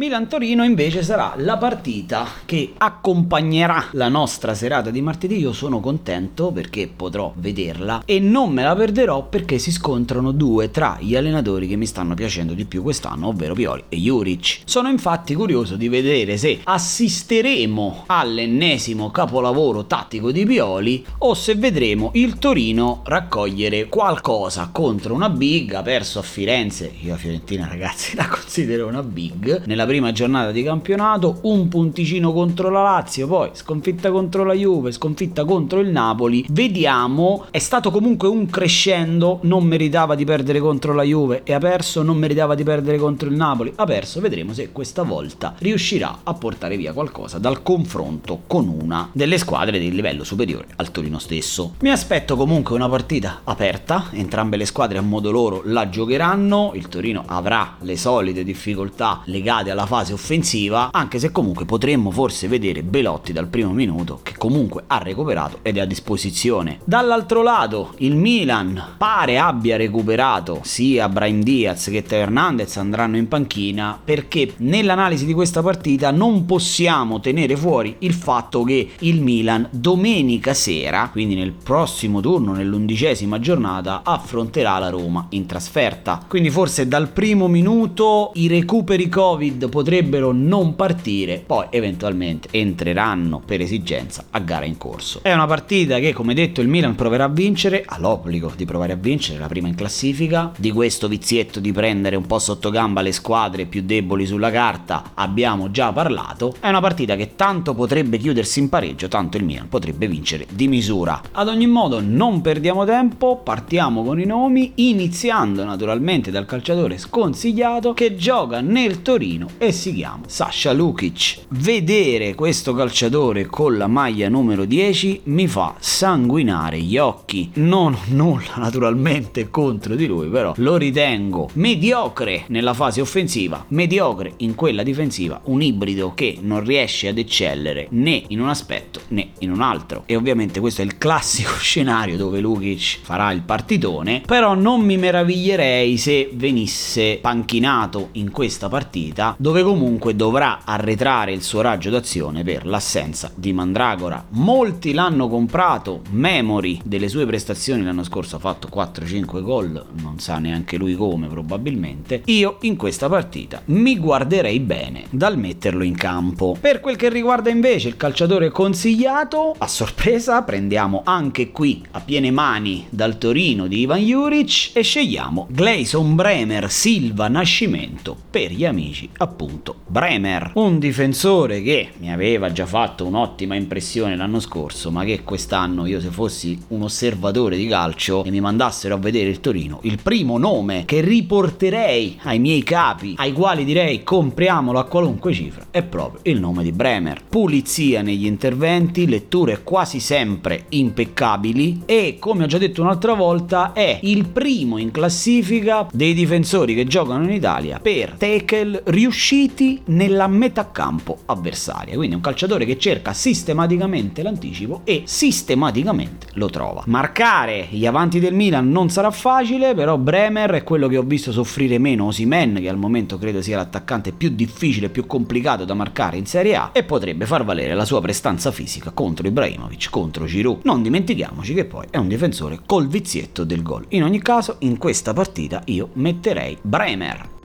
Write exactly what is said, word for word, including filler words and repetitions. Milan-Torino invece sarà la partita che accompagnerà la nostra serata di martedì. Io sono contento perché potrò vederla e non me la perderò, perché si scontrano due tra gli allenatori che mi stanno piacendo di più quest'anno, ovvero Pioli e Juric. Sono infatti curioso di vedere se assisteremo all'ennesimo capolavoro tattico di Pioli o se vedremo il Torino raccogliere qualcosa contro una big. Ha perso a Firenze, io a Fiorentina ragazzi la considero una big, nella prima giornata di campionato, un punticino contro la Lazio, poi sconfitta contro la Juve, sconfitta contro il Napoli. Vediamo, è stato comunque un crescendo, non meritava di perdere contro la Juve e ha perso, non meritava di perdere contro il Napoli, ha perso. Vedremo se questa volta riuscirà a portare via qualcosa dal confronto con una delle squadre di livello superiore al Torino stesso. Mi aspetto comunque una partita aperta, entrambe le squadre a modo loro la giocheranno, il Torino avrà le solite difficoltà legate alla fase offensiva, anche se comunque potremmo forse vedere Belotti dal primo minuto, che comunque ha recuperato ed è a disposizione. Dall'altro lato il Milan pare abbia recuperato sia Brahim Diaz che Hernandez, andranno in panchina, perché nell'analisi di questa partita non possiamo tenere fuori il fatto che il Milan domenica sera, quindi nel prossimo turno, nell'undicesima giornata, affronterà la Roma in trasferta, quindi forse dal primo minuto i recuperi Covid potrebbero non partire, poi eventualmente entreranno per esigenza a gara in corso. È una partita che, come detto, il Milan proverà a vincere, ha l'obbligo di provare a vincere, la prima in classifica, di questo vizietto di prendere un po' sotto gamba le squadre più deboli sulla carta abbiamo già parlato. È una partita che tanto potrebbe chiudersi in pareggio, tanto il Milan potrebbe vincere di misura. Ad ogni modo non perdiamo tempo, partiamo con i nomi, iniziando naturalmente dal calciatore sconsigliato che gioca nel Torino e si chiama Sasa Lukic. Vedere questo calciatore con la maglia numero dieci mi fa sanguinare gli occhi. Non ho nulla naturalmente contro di lui, però lo ritengo mediocre nella fase offensiva, mediocre in quella difensiva, un ibrido che non riesce ad eccellere né in un aspetto né in un altro, e ovviamente questo è il classico scenario dove Lukic farà il partitone, però non mi meraviglierei se venisse panchinato in questa partita, dove comunque dovrà arretrare il suo raggio d'azione per l'assenza di Mandragora. Molti l'hanno comprato, memori delle sue prestazioni l'anno scorso, ha fatto quattro cinque gol, non sa neanche lui come probabilmente. Io in questa partita mi guarderei bene dal metterlo in campo. Per quel che riguarda invece il calciatore consigliato, a sorpresa prendiamo anche qui a piene mani dal Torino di Ivan Juric e scegliamo Gleison Bremer Silva Nascimento, per gli amici appunto Bremer, un difensore che mi aveva già fatto un'ottima impressione l'anno scorso, ma che quest'anno io, se fossi un osservatore di calcio e mi mandassero a vedere il Torino, il primo nome che riporterei ai miei capi, ai quali direi compriamolo a qualunque cifra, è proprio il nome di Bremer. Pulizia negli interventi, letture quasi sempre impeccabili e, come ho già detto un'altra volta, è il primo in classifica dei difensori che giocano in Italia per tackle riusciti nella metà campo avversaria, quindi un calciatore che cerca sistematicamente l'anticipo e sistematicamente lo trova. Marcare gli avanti del Milan non sarà facile, però Bremer è quello che ho visto soffrire meno Osimhen, che al momento credo sia l'attaccante più difficile e più complicato da marcare in Serie A, e potrebbe far valere la sua prestanza fisica contro Ibrahimovic, contro Giroud. Non dimentichiamoci che poi è un difensore col vizietto del gol. In ogni caso, in questa partita io metterei Bremer.